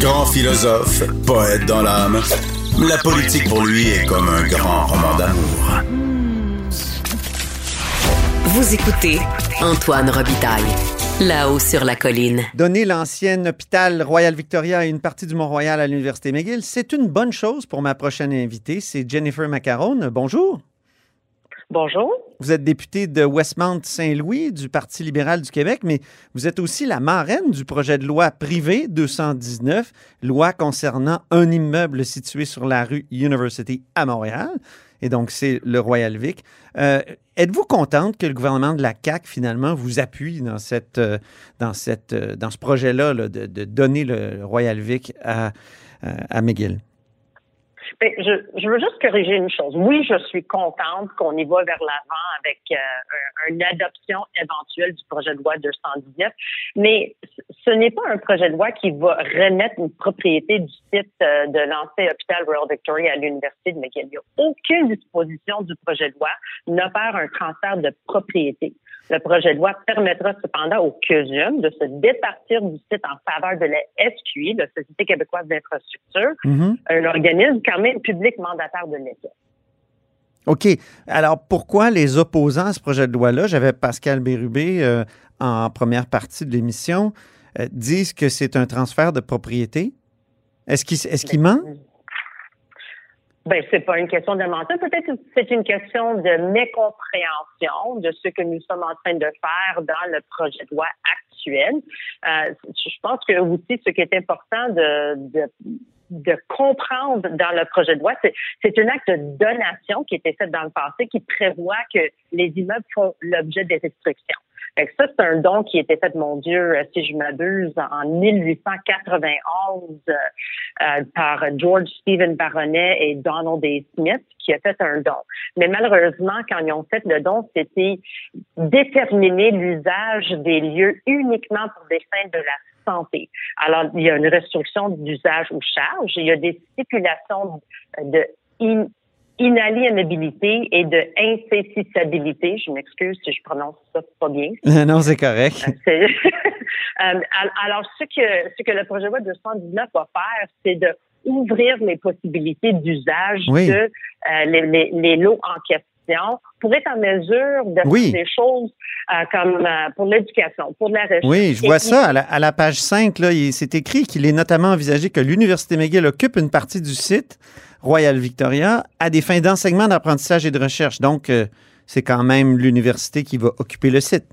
Grand philosophe, poète dans l'âme, la politique pour lui est comme un grand roman d'amour. Vous écoutez Antoine Robitaille, là-haut sur la colline. Donner l'ancien hôpital Royal Victoria et une partie du Mont-Royal à l'Université McGill, c'est une bonne chose pour ma prochaine invitée, c'est Jennifer Maccarone. Bonjour. Bonjour. Vous êtes députée de Westmount-Saint-Louis du Parti libéral du Québec, mais vous êtes aussi la marraine du projet de loi privé 219, loi concernant un immeuble situé sur la rue University à Montréal, et donc c'est le Royal Vic. Êtes-vous contente que le gouvernement de la CAQ, finalement, vous appuie dans ce projet-là là, de donner le Royal Vic à McGill? Bien, je veux juste corriger une chose. Oui, je suis contente qu'on y va vers l'avant avec une adoption éventuelle du projet de loi 219, mais ce n'est pas un projet de loi qui va remettre une propriété du site de l'ancien hôpital Royal Victoria à l'Université de McGill. Aucune disposition du projet de loi n'opère un transfert de propriété. Le projet de loi permettra cependant au CUSUM de se départir du site en faveur de la SQI, la Société québécoise d'infrastructure, un organisme quand même public mandataire de l'État. OK. Alors, pourquoi les opposants à ce projet de loi-là, j'avais Pascal Bérubé en première partie de l'émission, disent que c'est un transfert de propriété? Est-ce qu'il ment? Ben, c'est pas une question de mentir. Peut-être que c'est une question de mécompréhension de ce que nous sommes en train de faire dans le projet de loi actuel. Je pense que aussi, ce qui est important de comprendre dans le projet de loi, c'est un acte de donation qui était fait dans le passé qui prévoit que les immeubles font l'objet des restrictions. Fait que ça, c'est un don qui était fait, mon Dieu, si je m'abuse, en 1891 par George Stephen Baronet et Donald A. Smith, qui a fait un don. Mais malheureusement, quand ils ont fait le don, c'était déterminer l'usage des lieux uniquement pour des fins de la santé. Alors, il y a une restriction d'usage ou charge, il y a des stipulations de inaliénabilité et de insaisissabilité. Je m'excuse si je prononce ça pas bien. Non, c'est correct. Alors, ce que le projet de loi 219 va faire, c'est de ouvrir les possibilités d'usage de les lots en question pour être en mesure de faire des choses comme pour l'éducation, pour la recherche. Oui, je vois ça. À la page 5, là, c'est écrit qu'il est notamment envisagé que l'Université McGill occupe une partie du site Royal Victoria à des fins d'enseignement, d'apprentissage et de recherche. Donc, c'est quand même l'université qui va occuper le site.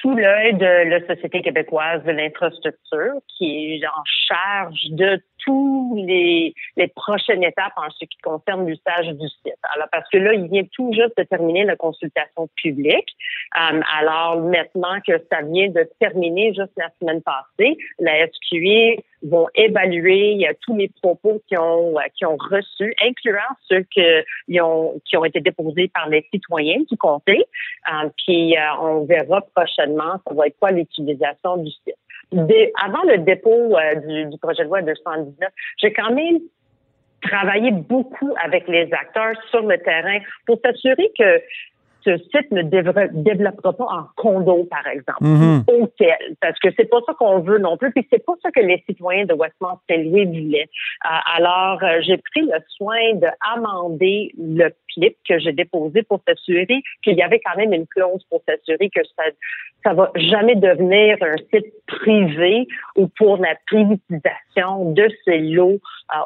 Sous l'œil de la Société québécoise de l'infrastructure, qui est en charge de tous les prochaines étapes en ce qui concerne l'usage du site. Alors, parce que là, il vient tout juste de terminer la consultation publique. Alors, maintenant que ça vient de terminer juste la semaine passée, la SQI vont évaluer tous les propos qu'ils ont reçus, incluant ceux qui ont été déposés par les citoyens du comté. Puis, on verra prochainement ça va être quoi l'utilisation du site. Avant le dépôt du projet de loi 219, j'ai quand même travaillé beaucoup avec les acteurs sur le terrain pour s'assurer que ce site ne développera pas en condo, par exemple, hôtel, parce que c'est pas ça qu'on veut non plus, puis c'est pas ça que les citoyens de Westmount-Saint-Louis voulaient. Alors, j'ai pris le soin d'amender le PLIP que j'ai déposé pour s'assurer qu'il y avait quand même une clause pour s'assurer que ça va jamais devenir un site privé ou pour la privatisation de ces lots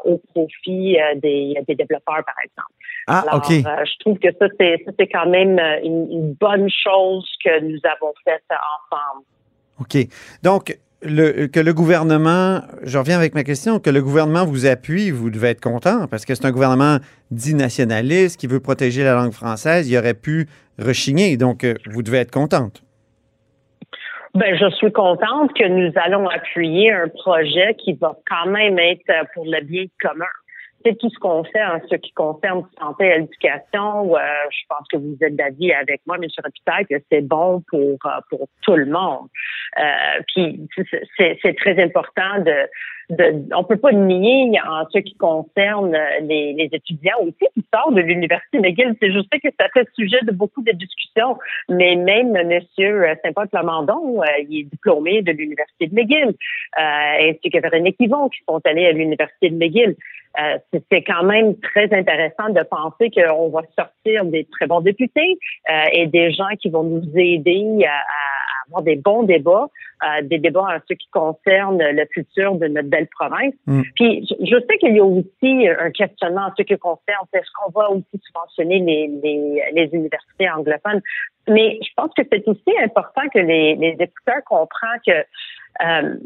au profit des développeurs, par exemple. Ah, alors, OK. Je trouve que ça, c'est quand même une bonne chose que nous avons faite ensemble. OK. Donc, que le gouvernement, je reviens avec ma question, que le gouvernement vous appuie, vous devez être content, parce que c'est un gouvernement dit nationaliste qui veut protéger la langue française, il aurait pu rechigner, donc vous devez être contente. Ben, je suis contente que nous allons appuyer un projet qui va quand même être pour le bien commun. C'est tout ce qu'on fait en ce qui concerne santé et éducation. Je pense que vous êtes d'avis avec moi, M. Robitaille, que c'est bon pour tout le monde. Puis c'est très important on peut pas nier en ce qui concerne les étudiants aussi qui sortent de l'université McGill. C'est juste que ça fait sujet de beaucoup de discussions. Mais même Monsieur Saint-Paul Plamandon, il est diplômé de l'Université de McGill, ainsi que Véronique Hivon qui sont allés à l'Université de McGill. C'est quand même très intéressant de penser qu'on va sortir des très bons députés et des gens qui vont nous aider à avoir des bons débats, des débats en ce qui concerne le futur de notre belle province. Mm. Puis, je sais qu'il y a aussi un questionnement en ce qui concerne, est-ce qu'on va aussi subventionner les universités anglophones? Mais je pense que c'est aussi important que les écouteurs comprennent que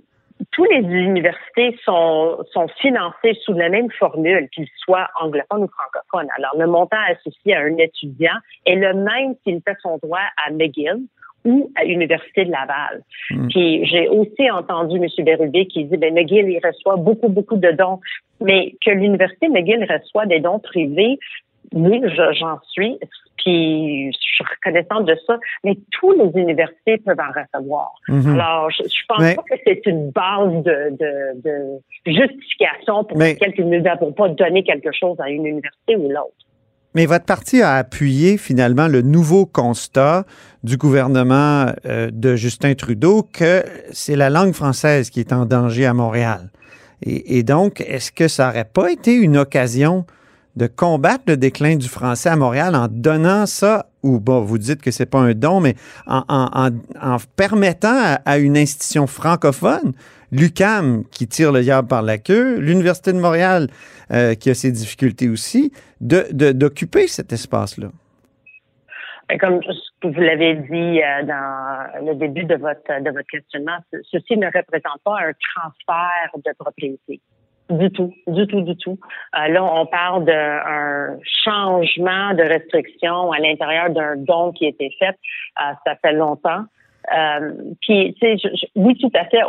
tous les universités sont financées sous la même formule, qu'ils soient anglophones ou francophones. Alors, le montant associé à un étudiant est le même s'il fait son droit à McGill ou à l'Université de Laval. Mmh. Puis, j'ai aussi entendu M. Bérubé qui dit, ben, McGill, il reçoit beaucoup, beaucoup de dons. Mais que l'Université McGill reçoit des dons privés, oui, j'en suis. Puis, je suis reconnaissante de ça, mais toutes les universités peuvent en recevoir. Mm-hmm. Alors, je pense pas que c'est une base de justification pour laquelle nous n'avons pas donné quelque chose à une université ou l'autre. Mais votre parti a appuyé finalement le nouveau constat du gouvernement de Justin Trudeau que c'est la langue française qui est en danger à Montréal. Et donc, est-ce que ça n'aurait pas été une occasion de combattre le déclin du français à Montréal en donnant ça, ou bon, vous dites que c'est pas un don, mais en permettant à une institution francophone, l'UQAM qui tire le diable par la queue, l'Université de Montréal qui a ses difficultés aussi, d'occuper cet espace-là? Comme vous l'avez dit dans le début de votre questionnement, ceci ne représente pas un transfert de propriété. Du tout, du tout, du tout. Là, on parle d'un changement de restriction à l'intérieur d'un don qui a été fait. Ça fait longtemps. Puis, tu sais, oui, tout à fait.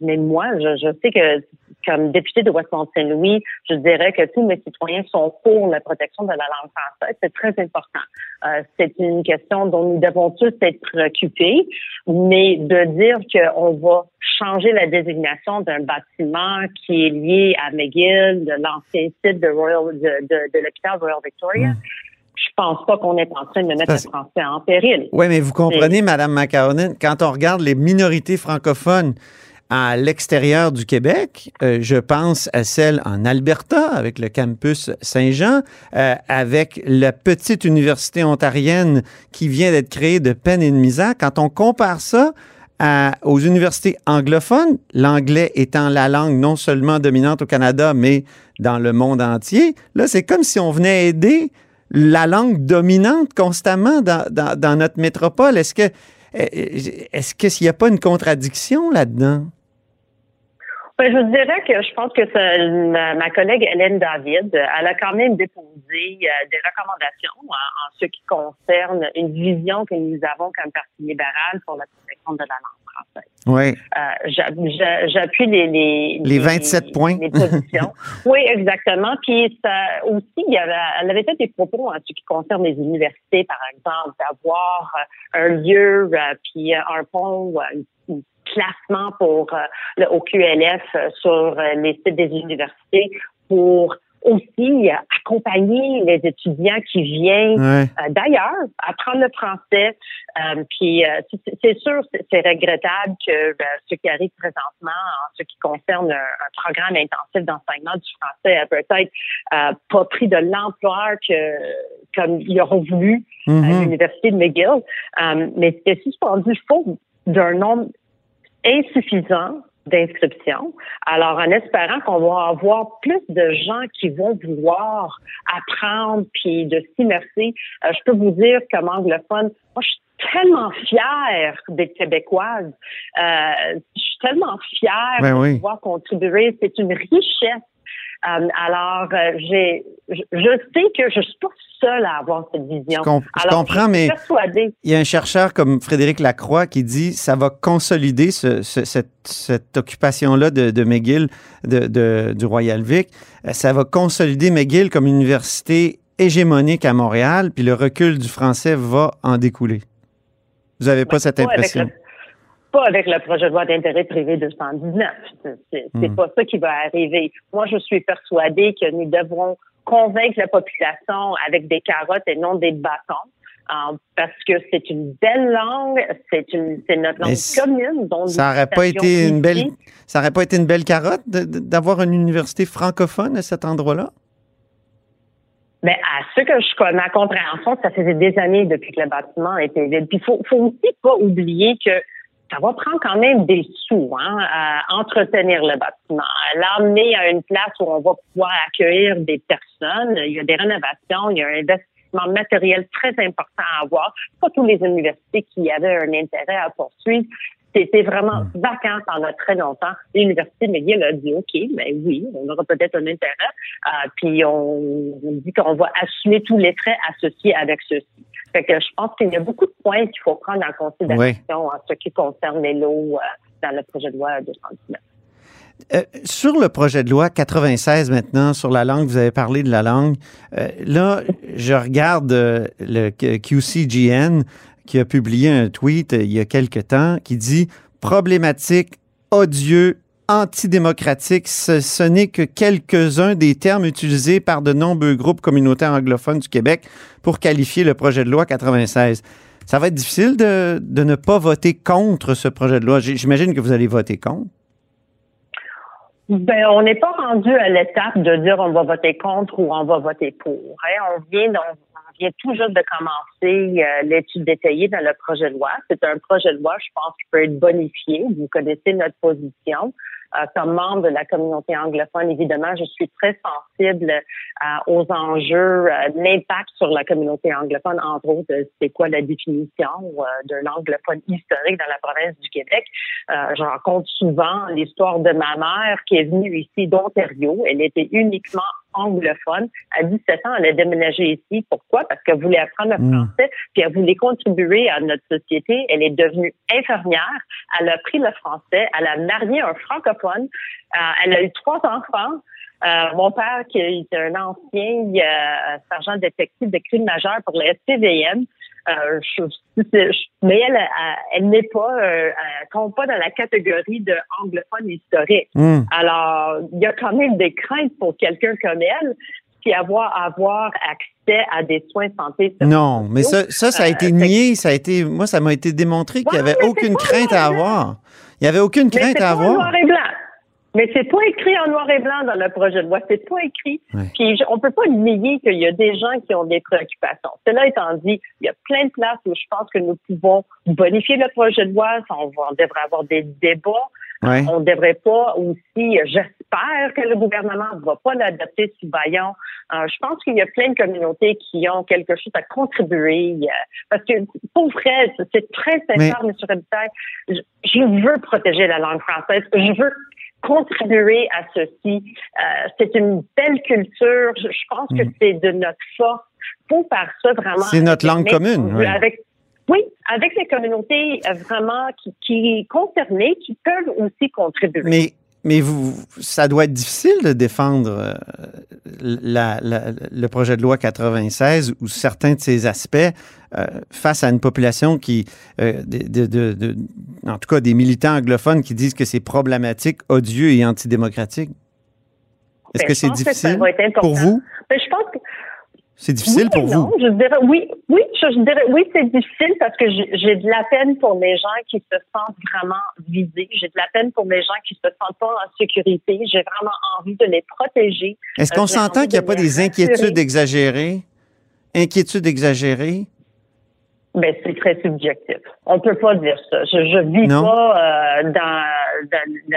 Même moi, je sais que comme députée de Westmount-Saint-Louis, je dirais que tous mes citoyens sont pour la protection de la langue française. C'est très important. C'est une question dont nous devons tous être préoccupés, mais de dire qu'on va changer la désignation d'un bâtiment qui est lié à McGill, de l'ancien site de l'hôpital Royal Victoria, je pense pas qu'on est en train de mettre le français en péril. Oui, mais vous comprenez, Mme Maccarone, quand on regarde les minorités francophones à l'extérieur du Québec, je pense à celle en Alberta, avec le campus Saint-Jean, avec la petite université ontarienne qui vient d'être créée de peine et de misère. Quand on compare ça aux universités anglophones, l'anglais étant la langue non seulement dominante au Canada, mais dans le monde entier, là, c'est comme si on venait aider la langue dominante constamment dans notre métropole. Est-ce que s'il n'y a pas une contradiction là-dedans? Oui, je vous dirais que je pense que ma collègue Hélène David, elle a quand même déposé des recommandations en ce qui concerne une vision que nous avons comme Parti libéral pour la protection de la langue française. Oui. J'appuie les 27 points. Les positions. Oui, exactement. Puis ça aussi, elle avait fait des propos en ce qui concerne les universités, par exemple, d'avoir un lieu, puis un pont, une classement pour le OQLF sur les sites des universités pour aussi accompagner les étudiants qui viennent d'ailleurs apprendre le français. Puis c'est sûr, c'est regrettable que ce qui arrive présentement en ce qui concerne un programme intensif d'enseignement du français a peut-être pas pris de l'ampleur comme ils auront voulu à l'Université de McGill. Mais c'était suspendu faux d'un nombre insuffisant d'inscription. Alors, en espérant qu'on va avoir plus de gens qui vont vouloir apprendre puis de s'immerser, je peux vous dire comme anglophone, moi, je suis tellement fière des Québécoises. Je suis tellement fière de pouvoir contribuer. C'est une richesse. Alors, je sais que je suis pas seule à avoir cette vision. Je comprends, mais il y a un chercheur comme Frédéric Lacroix qui dit ça va consolider cette occupation-là de McGill, du Royal Vic. Ça va consolider McGill comme université hégémonique à Montréal, puis le recul du français va en découler. Vous n'avez pas cette impression? pas avec le projet de loi d'intérêt privé 219. C'est pas ça qui va arriver. Moi, je suis persuadée que nous devrons convaincre la population avec des carottes et non des bâtons. Parce que c'est une belle langue, c'est notre langue commune. Dont ça n'aurait pas été une belle carotte d'avoir une université francophone à cet endroit-là? Mais à ce que je, ma compréhension, ça faisait des années depuis que le bâtiment était vide. Puis faut aussi pas oublier que ça va prendre quand même des sous, hein, à entretenir le bâtiment, l'amener à une place où on va pouvoir accueillir des personnes. Il y a des rénovations, il y a un investissement matériel très important à avoir. Pas toutes les universités qui avaient un intérêt à poursuivre. C'était vraiment vacant pendant très longtemps. L'université McGill a dit, OK, ben oui, on aura peut-être un intérêt. Puis on dit qu'on va assumer tous les frais associés avec ceci. Fait que je pense qu'il y a beaucoup de points qu'il faut prendre en considération en ce qui concerne les lots dans le projet de loi 219. Sur le projet de loi 96 maintenant, sur la langue, vous avez parlé de la langue. Là, je regarde le QCGN qui a publié un tweet il y a quelque temps qui dit « Problématique, odieux, antidémocratique, ce n'est que quelques-uns des termes utilisés par de nombreux groupes communautaires anglophones du Québec pour qualifier le projet de loi 96 ». Ça va être difficile de ne pas voter contre ce projet de loi. J'imagine que vous allez voter contre. Ben, on n'est pas rendu à l'étape de dire on va voter contre ou on va voter pour. Hein? On vient tout juste de commencer l'étude détaillée dans le projet de loi. C'est un projet de loi, je pense, qui peut être bonifié. Vous connaissez notre position. Comme membre de la communauté anglophone, évidemment, je suis très sensible aux enjeux, l'impact sur la communauté anglophone, entre autres, c'est quoi la définition d'un anglophone historique dans la province du Québec. Je rencontre souvent l'histoire de ma mère qui est venue ici d'Ontario. Elle était uniquement anglophone. À 17 ans, elle a déménagé ici. Pourquoi? Parce qu'elle voulait apprendre le français, puis elle voulait contribuer à notre société. Elle est devenue infirmière. Elle a appris le français. Elle a marié un francophone. Elle a eu 3 enfants. Mon père, qui est un ancien sergent détective de crime majeur pour le SPVM, mais elle n'est pas, elle tombe pas dans la catégorie de anglophone historique. Alors, il y a quand même des craintes pour quelqu'un comme elle, puis avoir accès à des soins de santé. Non, mais ça a été nié, moi, ça m'a été démontré qu'il n'y avait aucune crainte à avoir. Il n'y avait aucune crainte à avoir. Noir et blanc. Mais c'est pas écrit en noir et blanc dans le projet de loi. C'est pas écrit. Oui. Puis on peut pas nier qu'il y a des gens qui ont des préoccupations. Cela étant dit, il y a plein de places où je pense que nous pouvons bonifier le projet de loi. On devrait avoir des débats. Oui. On devrait pas aussi, j'espère que le gouvernement ne va pas l'adopter sous bâillon. Je pense qu'il y a plein de communautés qui ont quelque chose à contribuer. Parce que, pour vrai, c'est très sincère, M. Robitaille. Je veux protéger la langue française. Je veux contribuer à ceci. C'est une belle culture. Je pense que c'est de notre force. Faut faire ça vraiment. C'est notre langue commune. Avec les communautés vraiment qui concernées, qui peuvent aussi contribuer. Mais vous, ça doit être difficile de défendre le projet de loi 96 ou certains de ses aspects face à une population qui, en tout cas des militants anglophones qui disent que c'est problématique, odieux et antidémocratique. Est-ce que c'est difficile pour vous? Je pense que c'est difficile pour vous? Non, je dirais oui, c'est difficile parce que j'ai de la peine pour les gens qui se sentent vraiment visés. J'ai de la peine pour les gens qui se sentent pas en sécurité. J'ai vraiment envie de les protéger. Est-ce qu'on s'entend qu'il n'y a pas des inquiétudes exagérées? Inquiétudes exagérées? Ben, c'est très subjectif. On peut pas dire ça. Je vis pas dans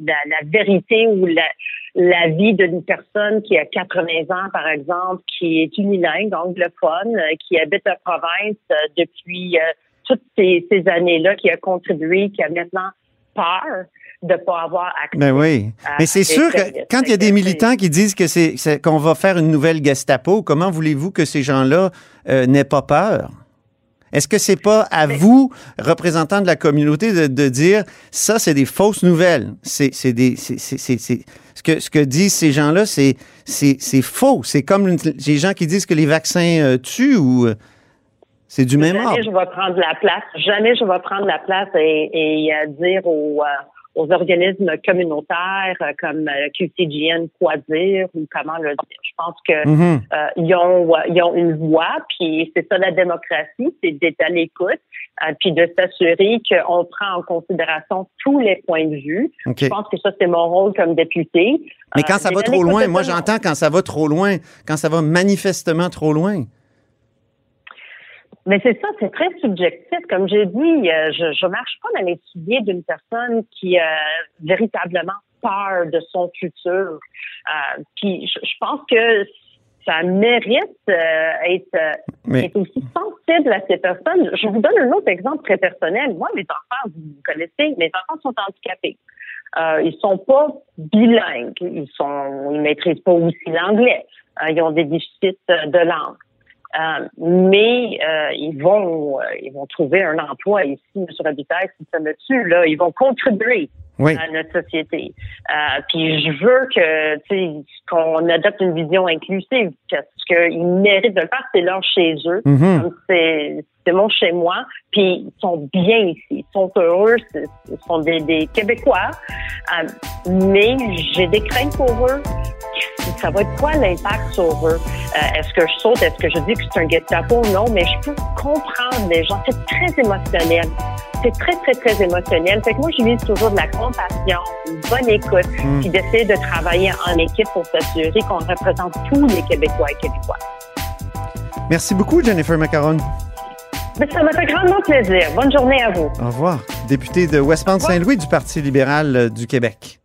la vérité ou la vie d'une personne qui a 80 ans, par exemple, qui est unilingue, anglophone, qui habite la province depuis toutes ces années-là, qui a contribué, qui a maintenant peur de ne pas avoir accès. Ben oui. Mais c'est sûr que quand il y a des militants qui disent que qu'on va faire une nouvelle Gestapo, comment voulez-vous que ces gens-là n'aient pas peur? Est-ce que c'est pas à vous, représentants de la communauté, de dire ça, c'est des fausses nouvelles? Ce que disent ces gens-là, c'est faux. C'est comme les gens qui disent que les vaccins tuent ou C'est du même ordre. Jamais je vais prendre la place. Jamais je vais prendre la place et dire aux organismes communautaires comme QCGN quoi dire ou comment le dire. Je pense que ils ont une voix, puis c'est ça la démocratie, c'est d'être à l'écoute, puis de s'assurer qu'on prend en considération tous les points de vue. Okay. Je pense que ça, c'est mon rôle comme député. Mais quand ça va trop loin, moi j'entends quand ça va trop loin, quand ça va manifestement trop loin. Mais c'est ça, c'est très subjectif. Comme j'ai dit, je marche pas dans les souliers d'une personne qui a véritablement peur de son futur. Puis je pense que ça mérite être aussi sensible à ces personnes. Je vous donne un autre exemple très personnel. Moi, mes enfants, vous connaissez, mes enfants sont handicapés. Ils sont pas bilingues. Ils maîtrisent pas aussi l'anglais. Ils ont des déficits de langue. Mais ils vont trouver un emploi ici, M. Robitaille, si ça me tue, là, ils vont contribuer à notre société. Puis je veux que, qu'on adopte une vision inclusive, parce qu'ils méritent de le faire, c'est leur chez eux, c'est mon chez moi, puis ils sont bien ici, ils sont heureux, ils sont des Québécois, mais j'ai des craintes pour eux. Ça va être quoi l'impact sur eux? Est-ce que je saute? Est-ce que je dis que c'est un guet-apens? Non, mais je peux comprendre les gens. C'est très émotionnel. C'est très, très, très émotionnel. Fait que moi, je vise toujours de la compassion, une bonne écoute, puis d'essayer de travailler en équipe pour s'assurer qu'on représente tous les Québécois et Québécois. Merci beaucoup, Jennifer Maccarone. Ça m'a fait grandement plaisir. Bonne journée à vous. Au revoir. Députée de Westmount-Saint-Louis du Parti libéral du Québec.